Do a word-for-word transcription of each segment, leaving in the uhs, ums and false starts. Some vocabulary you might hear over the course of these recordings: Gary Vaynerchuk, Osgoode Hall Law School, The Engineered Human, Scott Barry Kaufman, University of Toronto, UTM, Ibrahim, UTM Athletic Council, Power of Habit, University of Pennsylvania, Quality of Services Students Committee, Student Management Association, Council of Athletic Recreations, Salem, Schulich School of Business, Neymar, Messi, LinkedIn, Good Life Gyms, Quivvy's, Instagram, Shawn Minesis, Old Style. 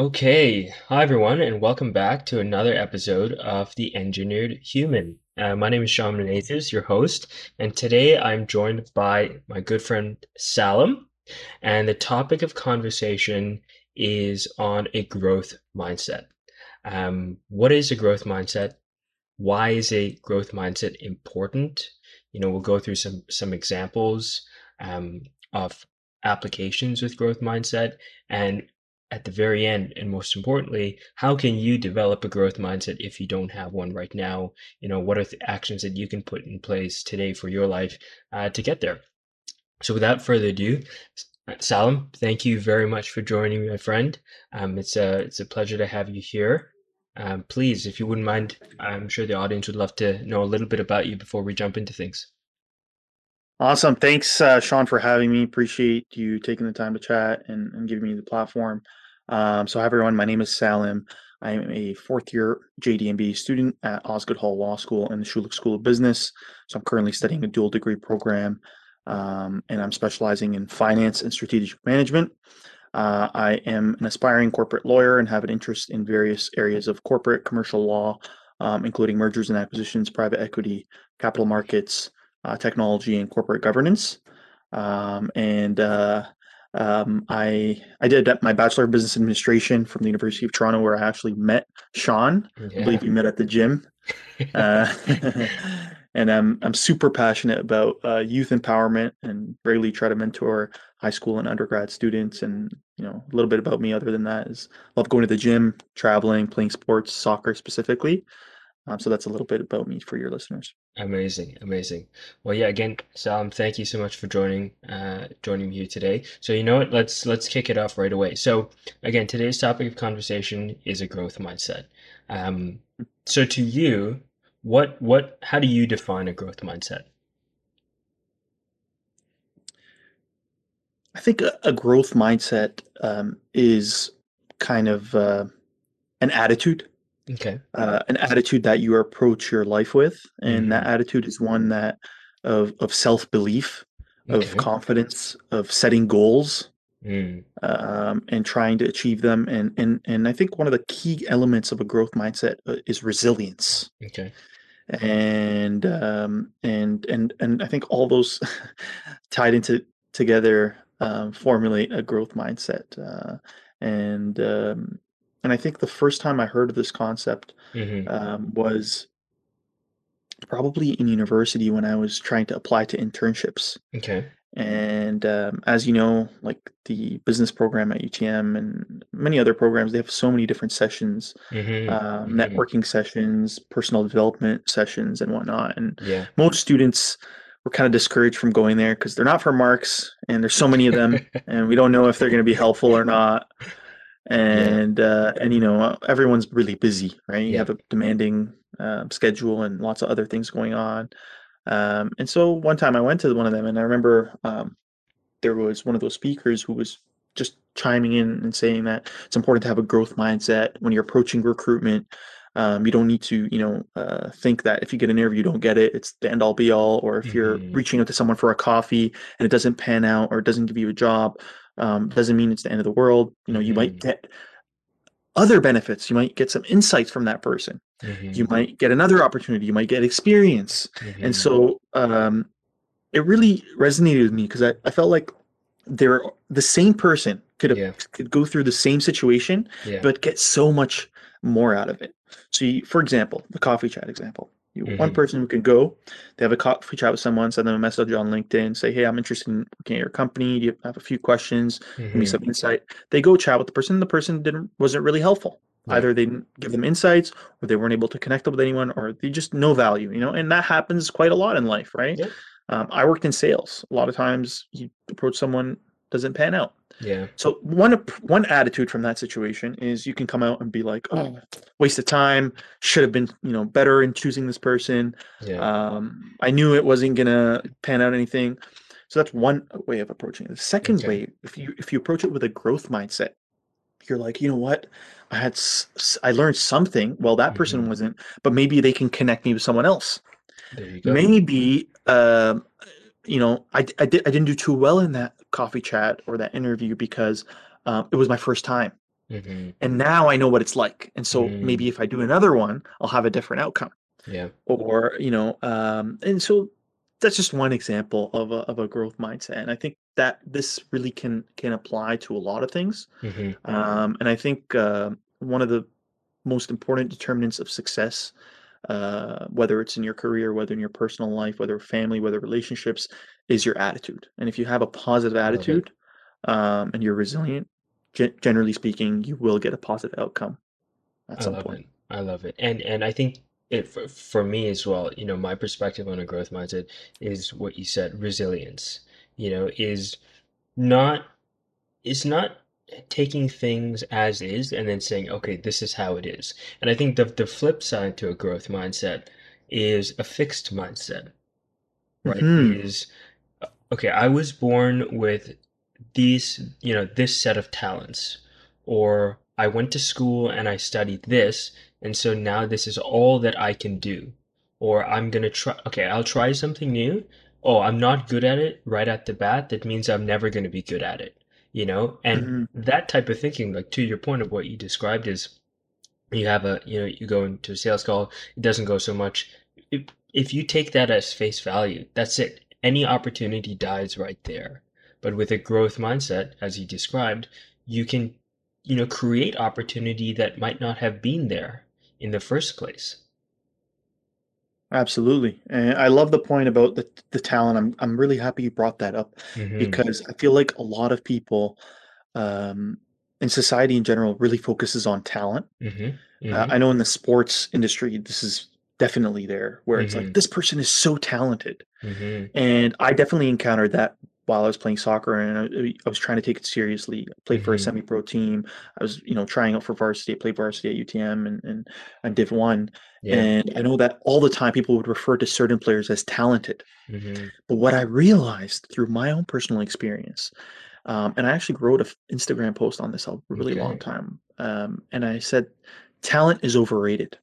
Okay, hi everyone, and welcome back to another episode of The Engineered Human. Uh, my name is Shawn Minesis, your host, and today I'm joined by my good friend Salim, and the topic of conversation is on a growth mindset. Um, what is a growth mindset? Why is a growth mindset important? You know, we'll go through some some examples um, of applications with growth mindset, and at the very end, and most importantly, how can you develop a growth mindset if you don't have one right now? You know, what are the actions that you can put in place today for your life uh, to get there? So without further ado, Salim, thank you very much for joining me, my friend. Um, it's a it's a pleasure to have you here. Um, please, if you wouldn't mind, I'm sure the audience would love to know a little bit about you before we jump into things. Awesome. Thanks, uh, Shawn, for having me. Appreciate you taking the time to chat and, and giving me the platform. Um, so hi, everyone. My name is Salim. I am a fourth-year J D M B student at Osgoode Hall Law School and the Schulich School of Business. So I'm currently studying a dual degree program, um, and I'm specializing in finance and strategic management. Uh, I am an aspiring corporate lawyer and have an interest in various areas of corporate commercial law, um, including mergers and acquisitions, private equity, capital markets, Uh, technology and corporate governance, um, and uh, um, I I did my Bachelor of Business Administration from the University of Toronto, where I actually met Shawn. Yeah. I believe we met at the gym, uh, and I'm I'm super passionate about uh, youth empowerment and really try to mentor high school and undergrad students. And you know, a little bit about me other than that is love going to the gym, traveling, playing sports, soccer specifically. Um, so that's a little bit about me for your listeners. Amazing, amazing. Well, yeah. Again, Salim, thank you so much for joining uh, joining me here today. So you know what? Let's let's kick it off right away. So again, today's topic of conversation is a growth mindset. Um, so to you, what what? How do you define a growth mindset? I think a, a growth mindset um, is kind of uh, an attitude. Okay. Uh, an attitude that you approach your life with, and mm-hmm. that attitude is one that of of self-belief, of okay. confidence, of setting goals, mm. um, and trying to achieve them. And and and I think one of the key elements of a growth mindset is resilience. Okay. And um, and and and I think all those tied into together um, formulate a growth mindset. Uh, and um, And I think the first time I heard of this concept mm-hmm. um, was probably in university when I was trying to apply to internships. Okay. And um, as you know, like the business program at U T M and many other programs, they have so many different sessions, mm-hmm. um, networking mm-hmm. sessions, personal development sessions, and whatnot. And yeah. most students were kind of discouraged from going there because they're not for marks, and there's so many of them, and we don't know if they're going to be helpful or not. And, yeah. uh, and, you know, everyone's really busy, right? You yeah. have a demanding uh, schedule and lots of other things going on. Um, and so one time I went to one of them, and I remember um, there was one of those speakers who was just chiming in and saying that it's important to have a growth mindset when you're approaching recruitment. Um, you don't need to, you know, uh, think that if you get an interview, you don't get it. It's the end all be all. Or if mm-hmm. you're reaching out to someone for a coffee and it doesn't pan out or it doesn't give you a job, Um, doesn't mean it's the end of the world. You know, you mm-hmm. might get other benefits. You might get some insights from that person. Mm-hmm. You might get another opportunity. You might get experience. Mm-hmm. And so um, it really resonated with me because I, I felt like they're, the same person could, have, yeah. could go through the same situation, yeah. but get so much more out of it. So, you, for example, the coffee chat example. Mm-hmm. One person who can go, they have a coffee chat with someone, send them a message on LinkedIn, say, hey, I'm interested in working at your company. Do you have a few questions? Mm-hmm. Give me some insight. They go chat with the person. The person didn't wasn't really helpful. Yeah. Either they didn't give them insights, or they weren't able to connect up with anyone, or they just no value, you know, and that happens quite a lot in life, right? Yeah. Um, I worked in sales. A lot of times you approach someone, doesn't pan out. Yeah. So one one attitude from that situation is you can come out and be like, oh, waste of time. Should have been, you know, better in choosing this person. Yeah. Um, I knew it wasn't gonna pan out anything. So that's one way of approaching it. The second okay. way, if you if you approach it with a growth mindset, you're like, you know what, I had I learned something. Well, that mm-hmm. person wasn't, but maybe they can connect me with someone else. There you go. Maybe. Um, You know, I, I, did, I didn't do too well in that coffee chat or that interview because um, it was my first time. Mm-hmm. And now I know what it's like. And so mm. maybe if I do another one, I'll have a different outcome. Yeah. Or, you know, um, and so that's just one example of a, of a growth mindset. And I think that this really can, can apply to a lot of things. Mm-hmm. Um, and I think uh, one of the most important determinants of success, uh, whether it's in your career, whether in your personal life, whether family, whether relationships, is your attitude. And if you have a positive attitude um, and you're resilient, g- generally speaking, you will get a positive outcome at some point. I love it. And, and I think, It for, for me as well, you know, my perspective on a growth mindset is what you said, resilience, you know, is not, it's not taking things as is and then saying, okay, this is how it is. And I think the the flip side to a growth mindset is a fixed mindset, right? Mm-hmm. Is, okay, I was born with these, you know, this set of talents, or I went to school and I studied this, and so now this is all that I can do. Or I'm going to try, okay, I'll try something new. Oh, I'm not good at it right at the bat. That means I'm never going to be good at it, you know? And mm-hmm. that type of thinking, like to your point of what you described, is you have a, you know, you go into a sales call, it doesn't go so much. If, if you take that as face value, that's it. Any opportunity dies right there. But with a growth mindset, as you described, you can, you know, create opportunity that might not have been there in the first place. Absolutely. And I love the point about the, the talent. I'm I'm really happy you brought that up, mm-hmm. because I feel like a lot of people um, in society in general really focuses on talent. Mm-hmm. Mm-hmm. Uh, I know in the sports industry, this is definitely there, where mm-hmm. it's like, this person is so talented. Mm-hmm. And I definitely encountered that while I was playing soccer, and I, I was trying to take it seriously. I played mm-hmm. for a semi-pro team. I was, you know, trying out for varsity. I played varsity at U T M and and, and Div one. Yeah. And I know that all the time people would refer to certain players as talented. Mm-hmm. But what I realized through my own personal experience, um, and I actually wrote an Instagram post on this a really okay. long time, um, and I said, talent is overrated.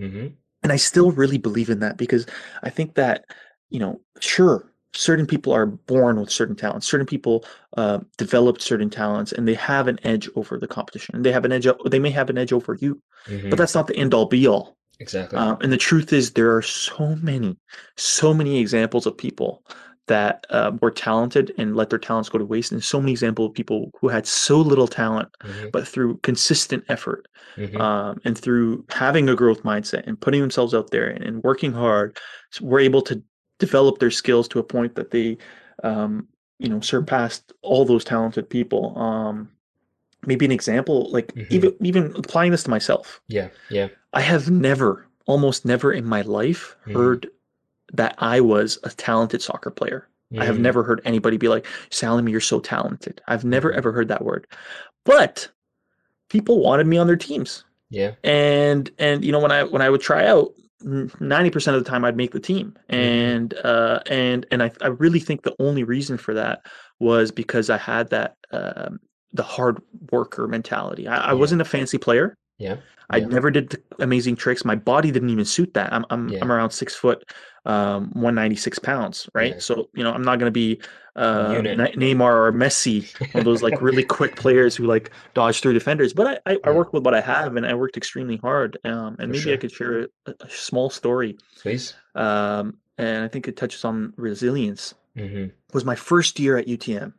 Mm-hmm. And I still really believe in that, because I think that, you know, sure, certain people are born with certain talents. Certain people uh, develop certain talents, and they have an edge over the competition. They have an edge. They may have an edge over you, mm-hmm. but that's not the end all be all. Exactly. Um, and the truth is, there are so many, so many examples of people that uh, were talented and let their talents go to waste, and so many examples of people who had so little talent, mm-hmm. but through consistent effort mm-hmm. um, and through having a growth mindset and putting themselves out there and, and working hard, were able to develop their skills to a point that they, um, you know, surpassed all those talented people. Um, maybe an example, like mm-hmm. even even applying this to myself. Yeah, yeah. I have never, almost never in my life mm-hmm. heard that I was a talented soccer player. Mm-hmm. I have never heard anybody be like, Salim, you're so talented. I've never ever heard that word. But people wanted me on their teams. Yeah. And and you know, when I when I would try out, ninety percent of the time I'd make the team. And, mm-hmm. uh, and, and I, I really think the only reason for that was because I had that, um, the hard worker mentality. I, I yeah. wasn't a fancy player. Yeah. I yeah. never did the amazing tricks. My body didn't even suit that. I'm, I'm, yeah. I'm around six foot, um, one ninety-six pounds. Right. Yeah. So, you know, I'm not going to be, uh, N- Neymar or Messi, one of those like really quick players who like dodge through defenders. But I, I, yeah. I work with what I have, and I worked extremely hard. Um, and For maybe sure. I could share a, a small story. Please. Um, and I think it touches on resilience. Mm-hmm. It was my first year at U T M.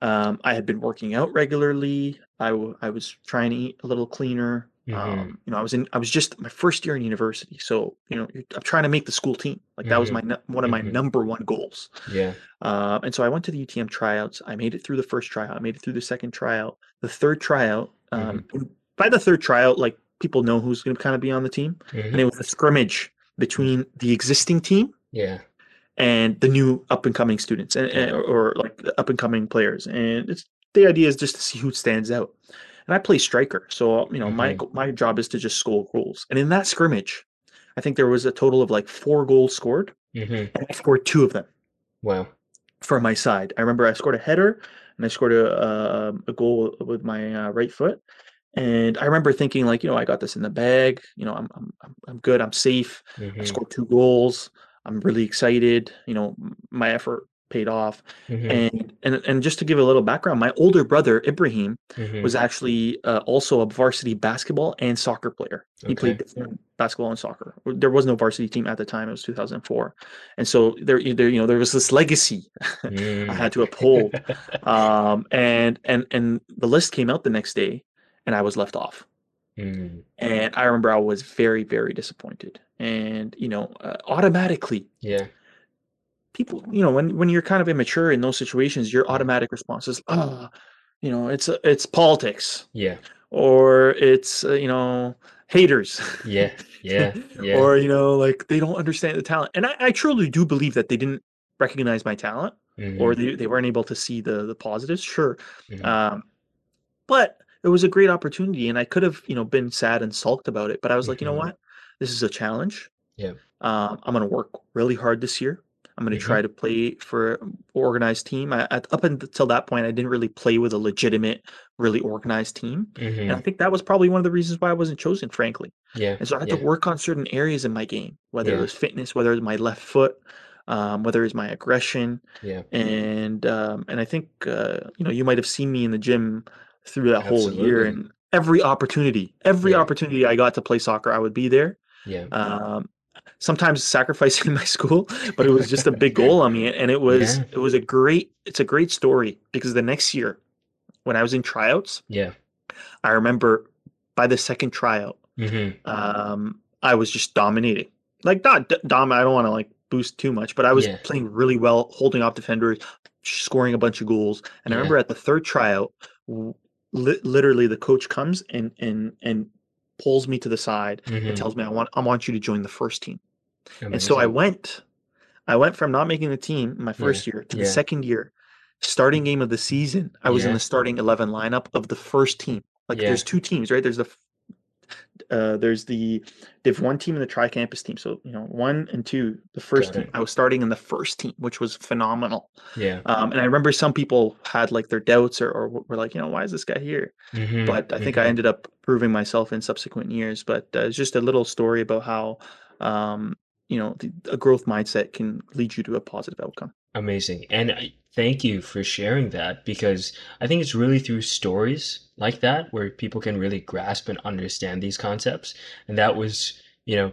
Um, I had been working out regularly. I, w- I was trying to eat a little cleaner. Mm-hmm. Um, you know, I was in, I was just my first year in university. So, you know, I'm trying to make the school team. Like mm-hmm. that was my, one of my mm-hmm. number one goals. Yeah. Um, and so I went to the U T M tryouts. I made it through the first tryout. I made it through the second tryout, the third tryout. Um, mm-hmm. By the third tryout, like people know who's going to kind of be on the team. Mm-hmm. And it was a scrimmage between the existing team. Yeah. And the new up and coming students and, and or, or like the up and coming players. And it's, the idea is just to see who stands out. And I play striker. So, you know, mm-hmm. my my job is to just score goals. And in that scrimmage, I think there was a total of like four goals scored. Mm-hmm. And I scored two of them. Wow. For my side. I remember I scored a header and I scored a, a, a goal with my uh, right foot. And I remember thinking like, you know, I got this in the bag. You know, I'm I'm, I'm good. I'm safe. Mm-hmm. I scored two goals. I'm really excited. You know, my effort paid off. Mm-hmm. And, and and just to give a little background, my older brother, Ibrahim, mm-hmm. was actually uh, also a varsity basketball and soccer player. He okay. played basketball and soccer. There was no varsity team at the time. It was two thousand four. And so there, there you know, there was this legacy mm. I had to uphold. um, and, and, and the list came out the next day and I was left off. Mm. And I remember I was very, very disappointed. And, you know, uh, automatically. Yeah. People, you know, when, when you're kind of immature in those situations, your automatic response is, oh, you know, it's it's politics. Yeah. Or it's, uh, you know, haters. Yeah. Yeah. yeah. Or, you know, like they don't understand the talent. And I, I truly do believe that they didn't recognize my talent mm-hmm. or they, they weren't able to see the, the positives. Sure. Mm-hmm. Um, but it was a great opportunity and I could have, you know, been sad and sulked about it. But I was mm-hmm. like, you know what? This is a challenge. Yeah. Um, I'm going to work really hard this year. I'm going to mm-hmm. try to play for an organized team. I, I, up until that point, I didn't really play with a legitimate, really organized team. Mm-hmm. And I think that was probably one of the reasons why I wasn't chosen, frankly. Yeah. And so I had yeah. to work on certain areas in my game, whether yeah. it was fitness, whether it was my left foot, um, whether it was my aggression. Yeah. And, um, and I think, uh, you know, you might have seen me in the gym through that Absolutely. whole year. And every opportunity, every yeah. opportunity I got to play soccer, I would be there. Yeah. Um, sometimes sacrificing my school, but it was just a big goal on me. And it was, yeah. it was a great, it's a great story because the next year when I was in tryouts, yeah, I remember by the second tryout, mm-hmm. um, I was just dominating, like not d- dom. I don't want to like boost too much, but I was yeah. playing really well, holding off defenders, scoring a bunch of goals. And yeah. I remember at the third tryout, li- literally the coach comes and, and, and, pulls me to the side mm-hmm. and tells me, I want, I want you to join the first team. Amazing. And so I went, I went from not making the team my first yeah. year to yeah. the second year, starting game of the season. I was yeah. in the starting eleven lineup of the first team. Like yeah. there's two teams, right? There's the, uh, there's the Div one team and the tri-campus team. So, you know, one and two, the first Got team, it. I was starting in the first team, which was phenomenal. Yeah. Um, and I remember some people had like their doubts or, or were like, you know, why is this guy here? Mm-hmm. But I think mm-hmm. I ended up proving myself in subsequent years, but uh, it's just a little story about how, um, you know, the, a growth mindset can lead you to a positive outcome. Amazing. And I, thank you for sharing that, because I think it's really through stories like that where people can really grasp and understand these concepts. And that was, you know,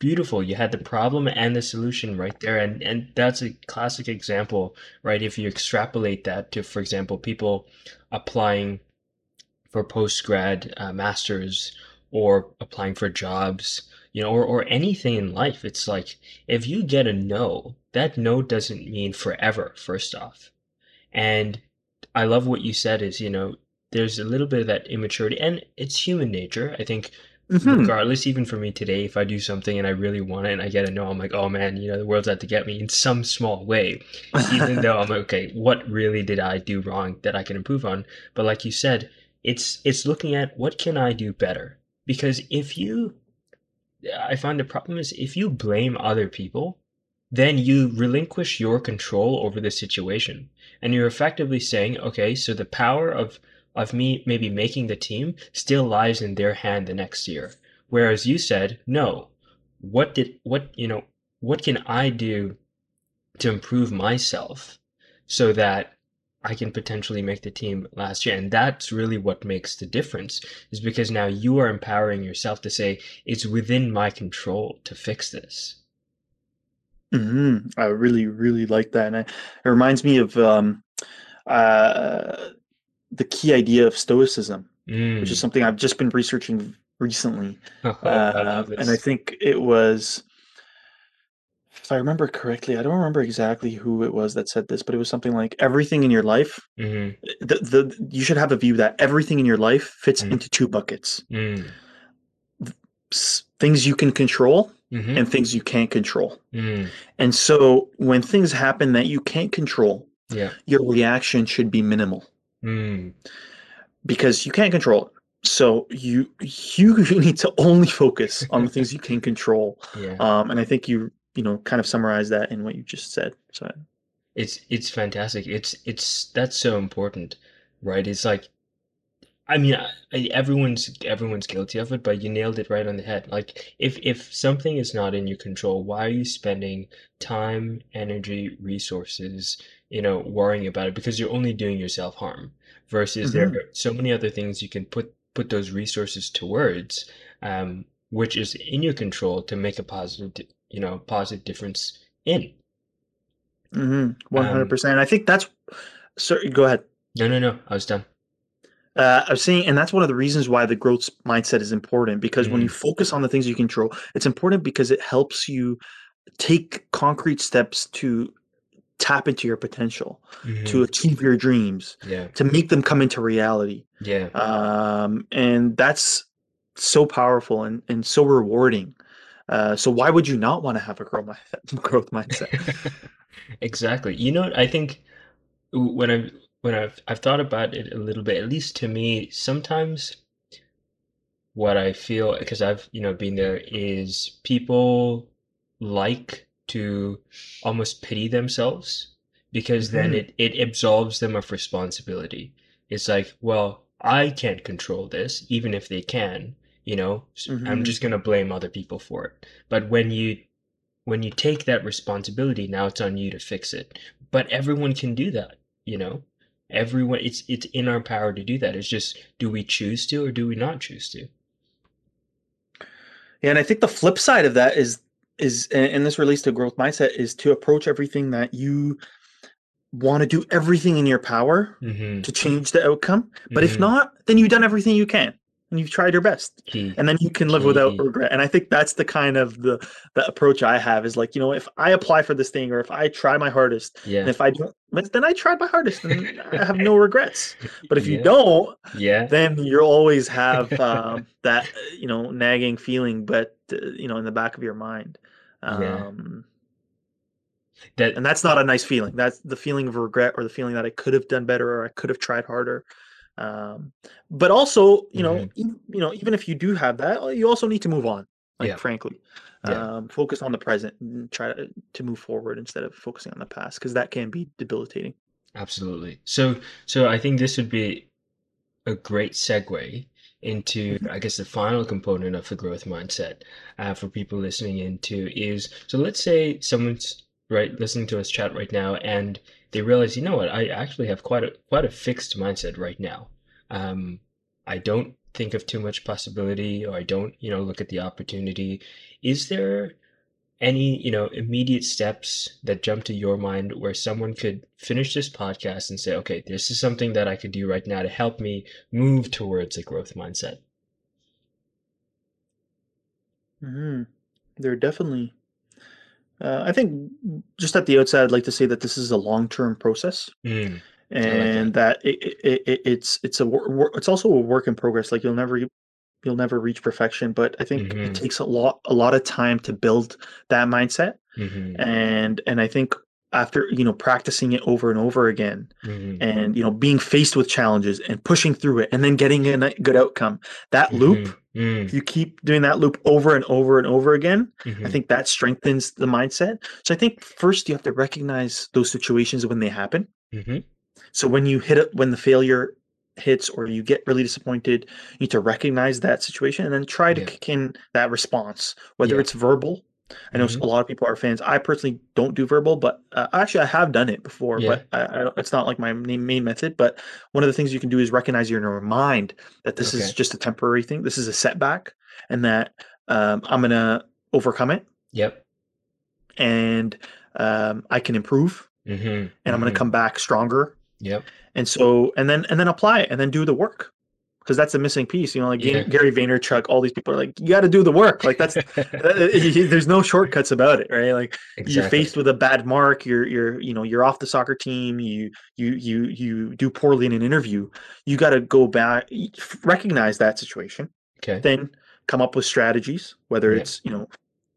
beautiful. You had the problem and the solution right there. And, and that's a classic example, right? If you extrapolate that to, for example, people applying for post-grad uh, masters or applying for jobs, you know, or, or anything in life, it's like, if you get a no, that no doesn't mean forever, first off. And I love what you said is, you know, there's a little bit of that immaturity and it's human nature. I think mm-hmm. regardless, even for me today, if I do something and I really want it and I get a no, I'm like, oh man, you know, the world's out to get me in some small way, even though I'm like, okay, what really did I do wrong that I can improve on? But like you said, it's, it's looking at what can I do better? Because if you, I find the problem is if you blame other people, then you relinquish your control over the situation. And you're effectively saying, okay, so the power of of me maybe making the team still lies in their hand the next year. Whereas you said, no, what did, what, you know, what can I do to improve myself so that I can potentially make the team last year? And that's really what makes the difference, is because now you are empowering yourself to say, it's within my control to fix this. Mm-hmm. I really, really like that. And I, it reminds me of, um, uh, the key idea of stoicism, mm. which is something I've just been researching recently. Oh, uh, I and I think it was, if I remember correctly, I don't remember exactly who it was that said this, but it was something like everything in your life, mm-hmm. the, the, you should have a view that everything in your life fits mm. into two buckets, mm. things you can control mm-hmm. and things you can't control. Mm. And so when things happen that you can't control, yeah. your reaction should be minimal. Mm. Because you can't control it. So you you need to only focus on the things you can control. Yeah. Um, and I think you you know kind of summarize that in what you just said. So it's it's fantastic. It's it's that's so important, right? It's like I mean, I, I, everyone's everyone's guilty of it, but you nailed it right on the head. Like, if if something is not in your control, why are you spending time, energy, resources, you know, worrying about it? Because you're only doing yourself harm. Versus mm-hmm. there are so many other things you can put put those resources towards, um, which is in your control to make a positive, you know, positive difference in. Mm-hmm. one hundred percent. Um, I think that's. Sorry, go ahead. No, no, no. I was done. Uh, I was saying, and that's one of the reasons why the growth mindset is important, because mm-hmm. when you focus on the things you control, it's important because it helps you take concrete steps to tap into your potential, mm-hmm. to achieve your dreams, yeah. to make them come into reality. Yeah. Um, and that's so powerful and, and so rewarding. Uh, so why would you not want to have a growth mindset? Exactly. You know, I think when I'm, When I've I've thought about it a little bit, at least to me, sometimes what I feel, because I've you know been there, is people like to almost pity themselves, because mm-hmm. then it, it absolves them of responsibility. It's like, well, I can't control this, even if they can, you know, mm-hmm. I'm just gonna blame other people for it. But when you when you take that responsibility, now it's on you to fix it. But everyone can do that, you know. Everyone, it's it's in our power to do that. It's just, do we choose to or do we not choose to? Yeah, and I think the flip side of that is is and this relates to growth mindset, is to approach everything that you want to do everything in your power mm-hmm. to change the outcome. But mm-hmm. if not, then you've done everything you can and you've tried your best, Key. and then you can live Key. without regret. And I think that's the kind of the the approach I have, is like, you know, if I apply for this thing, or if I try my hardest, yeah. and if I don't, then I tried my hardest and I have no regrets. But if yeah. you don't, yeah, then you'll always have um, that, you know, nagging feeling, but uh, you know, in the back of your mind. Um, yeah. that, and that's not a nice feeling. That's the feeling of regret, or the feeling that I could have done better, or I could have tried harder. Um, but also, you know, mm-hmm. e- you know, even if you do have that, you also need to move on. Like, yeah. frankly, yeah. Um, focus on the present and try to, to move forward instead of focusing on the past, because that can be debilitating. Absolutely. So, so I think this would be a great segue into, I guess, the final component of the growth mindset uh, for people listening into is, so let's say someone's right listening to us chat right now, and they realize, you know what, I actually have quite a quite a fixed mindset right now. Um, I don't think of too much possibility, or I don't, you know, look at the opportunity. Is there any, you know, immediate steps that jump to your mind where someone could finish this podcast and say, okay, this is something that I could do right now to help me move towards a growth mindset? Mm-hmm. There definitely. Uh, I think just at the outset, I'd like to say that this is a long-term process. Mm. And like that, that it, it, it, it's it's a it's also a work in progress. Like, you'll never you'll never reach perfection, but I think mm-hmm. it takes a lot a lot of time to build that mindset. Mm-hmm. And and I think after, you know, practicing it over and over again, mm-hmm. and, you know, being faced with challenges and pushing through it, and then getting a good outcome, that mm-hmm. loop, mm-hmm. if you keep doing that loop over and over and over again, mm-hmm. I think that strengthens the mindset. So I think first you have to recognize those situations when they happen. Mm-hmm. So when you hit it, when the failure hits, or you get really disappointed, you need to recognize that situation and then try to yeah. kick in that response, whether yeah. it's verbal. I know mm-hmm. a lot of people are fans. I personally don't do verbal, but uh, actually I have done it before, yeah. but I, I don't, it's not like my main method. But one of the things you can do is recognize in your mind that this okay. is just a temporary thing. This is a setback, and that um, I'm going to overcome it. Yep. And um, I can improve, mm-hmm. and I'm mm-hmm. going to come back stronger. Yep. And so, and then, and then apply it, and then do the work. Because that's the missing piece, you know, like yeah. Gary Vaynerchuk, all these people are like, you got to do the work. Like, that's, that, there's no shortcuts about it, right? Like, exactly. you're faced with a bad mark. You're, you're, you know, you're off the soccer team. You, you, you, you do poorly in an interview. You got to go back, recognize that situation. Okay. Then come up with strategies, whether yeah. it's, you know,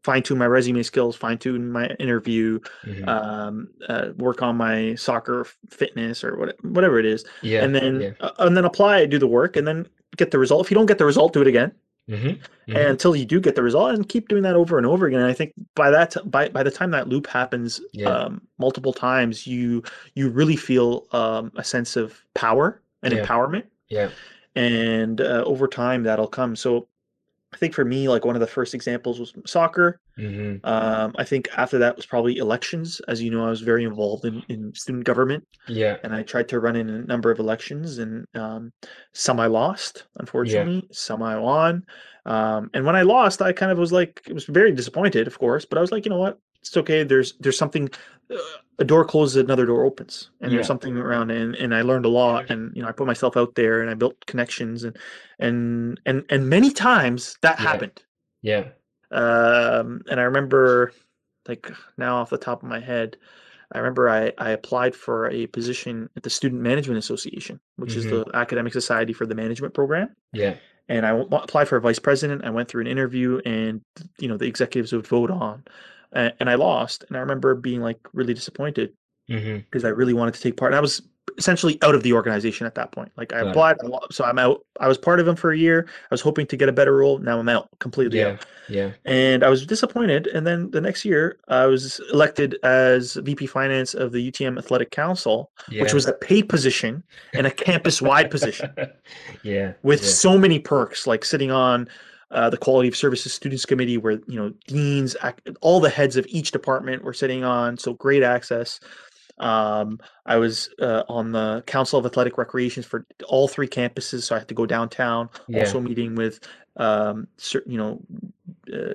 fine tune my resume skills, fine tune my interview, mm-hmm. um, uh, work on my soccer fitness, or what, whatever it is. Yeah. And then, yeah. uh, and then apply, do the work, and then get the result. If you don't get the result, do it again mm-hmm. Mm-hmm. And until you do get the result, and keep doing that over and over again. And I think by that, t- by, by the time that loop happens yeah. um, multiple times, you, you really feel um, a sense of power and yeah. empowerment. Yeah. And uh, over time, that'll come. So I think for me, like one of the first examples was soccer. Mm-hmm. Um, I think after that was probably elections. As you know, I was very involved in, in student government. Yeah. And I tried to run in a number of elections, and um, some I lost, unfortunately, yeah. some I won. Um, and when I lost, I kind of was like, it was very disappointed, of course, but I was like, you know what? It's okay. There's, there's something, uh, a door closes, another door opens, and yeah. there's something around. And, and I learned a lot, and, you know, I put myself out there and I built connections, and, and, and, and many times that yeah. happened. Yeah. Um, and I remember, like, now off the top of my head, I remember I, I applied for a position at the Student Management Association, which mm-hmm. is the academic society for the management program. Yeah. And I applied for a vice president. I went through an interview, and, you know, the executives would vote on. And I lost. And I remember being like really disappointed because mm-hmm. I really wanted to take part. And I was essentially out of the organization at that point. Like I Got applied, I so I'm out. I was part of them for a year. I was hoping to get a better role. Now I'm out completely. Yeah. Out. Yeah. And I was disappointed. And then the next year I was elected as V P Finance of the U T M Athletic Council, yeah. which was a paid position and a campus-wide position. Yeah. With yeah. so many perks, like sitting on Uh, the Quality of Services Students Committee, where, you know, deans, all the heads of each department were sitting on. So great access. Um, I was uh, on the Council of Athletic Recreations for all three campuses. So I had to go downtown, yeah. also meeting with um, certain, you know,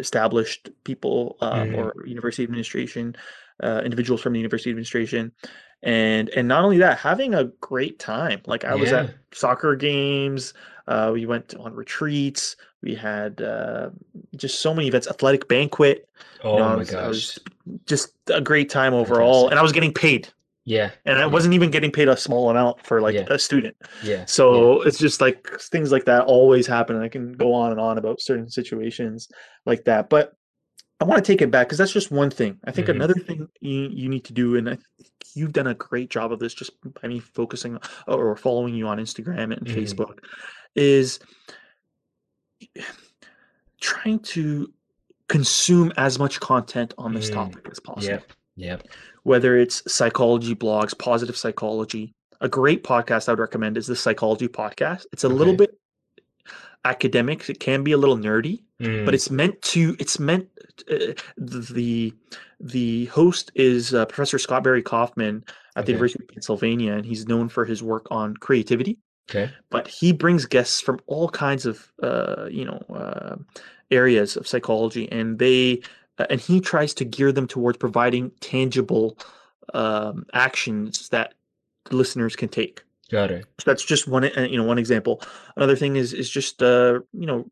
established people um, mm-hmm. or university administration, uh, individuals from the university administration. And, and not only that, having a great time. Like I yeah. was at soccer games. Uh, we went on retreats. We had uh, just so many events, athletic banquet. Oh, you know, my was, gosh. Was just a great time overall. Fantastic. And I was getting paid. Yeah. And I wasn't even getting paid a small amount for like yeah. a student. Yeah. So yeah. it's just like things like that always happen. And I can go on and on about certain situations like that. But I want to take it back because that's just one thing. I think mm-hmm. another thing you, you need to do, and I think you've done a great job of this just by me focusing or following you on Instagram and mm-hmm. Facebook, is trying to consume as much content on this mm. topic as possible. Yeah. Yep. Whether it's psychology blogs, positive psychology, a great podcast I'd recommend is the Psychology Podcast. It's a okay. little bit academic. It can be a little nerdy, mm. but it's meant to, it's meant uh, the, the host is uh, Professor Scott Barry Kaufman at okay. the University of Pennsylvania. And he's known for his work on creativity. Okay. But he brings guests from all kinds of, uh, you know, uh, areas of psychology, and they, uh, and he tries to gear them towards providing tangible um, actions that listeners can take. Got it. So that's just one, you know, one example. Another thing is is just, uh, you know,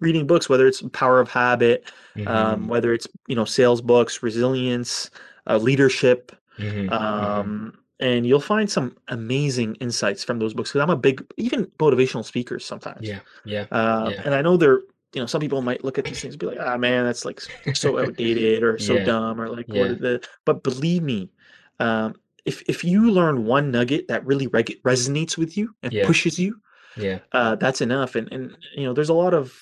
reading books, whether it's Power of Habit, mm-hmm. um, whether it's, you know, sales books, resilience, uh, leadership. Mm-hmm. Um, mm-hmm. And you'll find some amazing insights from those books, because I'm a big, even motivational speakers sometimes. Yeah, yeah, uh, yeah. And I know they're, you know, some people might look at these things and be like, ah, man, that's like so outdated or so yeah. dumb or like, yeah. what are the, but believe me, um, if if you learn one nugget that really reg- resonates with you and yeah. pushes you, yeah, uh, that's enough. And, and, you know, there's a lot of,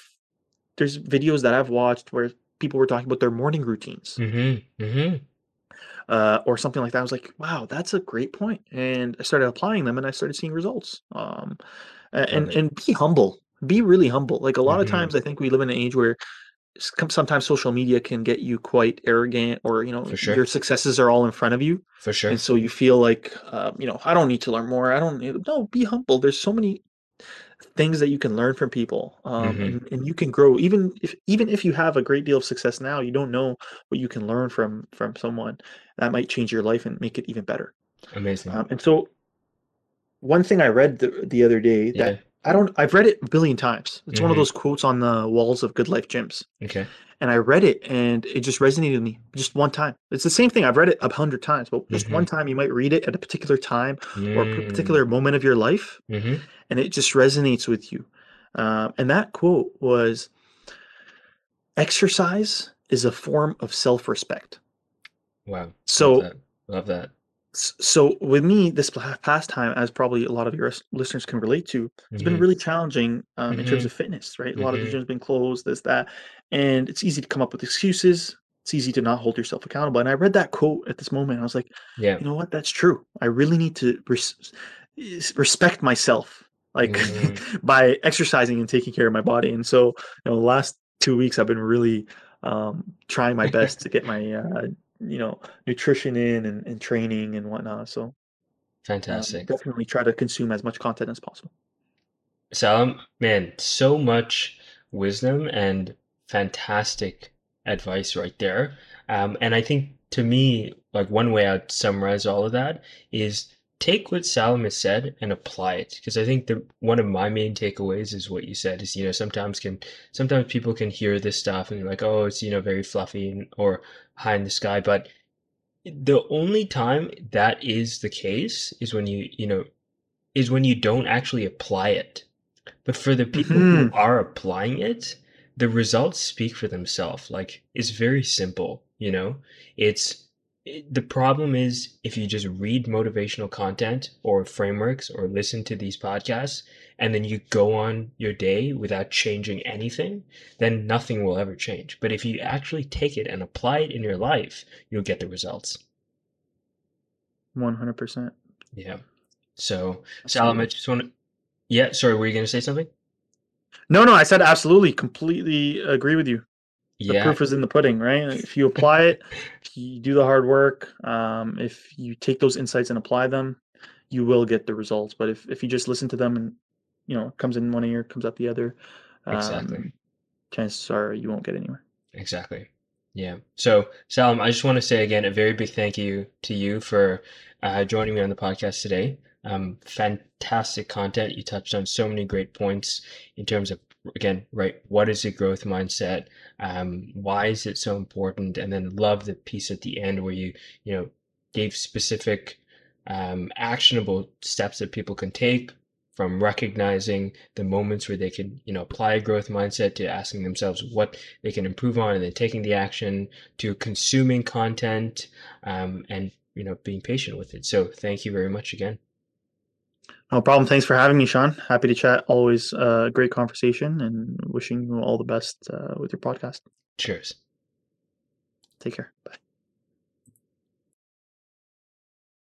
there's videos that I've watched where people were talking about their morning routines. Mm-hmm, mm-hmm. Uh, or something like that. I was like, wow, that's a great point. And I started applying them and I started seeing results. Um, and, and be humble, be really humble. Like a lot mm-hmm. of times I think we live in an age where sometimes social media can get you quite arrogant, or, you know, sure. your successes are all in front of you. For sure. And so you feel like, um, you know, I don't need to learn more. I don't need, no, be humble. There's so many things that you can learn from people, um, mm-hmm. and, and you can grow. Even if even if you have a great deal of success now, you don't know what you can learn from from someone that might change your life and make it even better. Amazing. Um, and so, one thing I read the, the other day that yeah. I don't I've read it a billion times. It's mm-hmm. one of those quotes on the walls of Good Life Gyms. Okay. And I read it and it just resonated with me just one time. It's the same thing. I've read it a hundred times, but just mm-hmm. one time you might read it at a particular time mm. or a particular moment of your life. Mm-hmm. And it just resonates with you. Um, and that quote was, exercise is a form of self-respect. Wow. So love that. Love that. So with me, this past time, as probably a lot of your listeners can relate to, it's mm-hmm. been really challenging um, mm-hmm. in terms of fitness, right? A lot mm-hmm. of the gyms have been closed, this, that, and it's easy to come up with excuses. It's easy to not hold yourself accountable. And I read that quote at this moment. I was like, yeah. you know what? That's true. I really need to res- respect myself like mm-hmm. by exercising and taking care of my body. And so, you know, the last two weeks I've been really um, trying my best to get my, uh, you know, nutrition in and, and training and whatnot. So fantastic. Um, definitely try to consume as much content as possible. So, man, so much wisdom and fantastic advice right there. Um, and I think to me, like one way I'd summarize all of that is take what Salim has said and apply it. Because I think the one of my main takeaways is what you said is, you know, sometimes can sometimes people can hear this stuff and they're like, oh, it's, you know, very fluffy and or high in the sky. But the only time that is the case is when you, you know, is when you don't actually apply it. But for the people mm-hmm. who are applying it, the results speak for themselves. Like, it's very simple, you know, it's the problem is if you just read motivational content or frameworks or listen to these podcasts and then you go on your day without changing anything, then nothing will ever change. But if you actually take it and apply it in your life, you'll get the results. one hundred percent. Yeah. So, Salim, I just want to... Yeah, sorry, were you going to say something? No, no, I said absolutely. Completely agree with you. The yeah. proof is in the pudding, right? If you apply it, if you do the hard work, um, if you take those insights and apply them, you will get the results. But if, if you just listen to them and, you know, it comes in one ear, comes out the other, um, exactly. chances are you won't get anywhere. Exactly. Yeah. So, Salim, I just want to say again, a very big thank you to you for uh, joining me on the podcast today. Um, fantastic content. You touched on so many great points in terms of, again, right, what is the growth mindset? Um, why is it so important? And then love the piece at the end where you, you know, gave specific um, actionable steps that people can take from recognizing the moments where they can, you know, apply a growth mindset to asking themselves what they can improve on and then taking the action to consuming content um, and, you know, being patient with it. So thank you very much again. No problem. Thanks for having me, Shawn. Happy to chat. Always a great conversation and wishing you all the best uh, with your podcast. Cheers. Take care. Bye.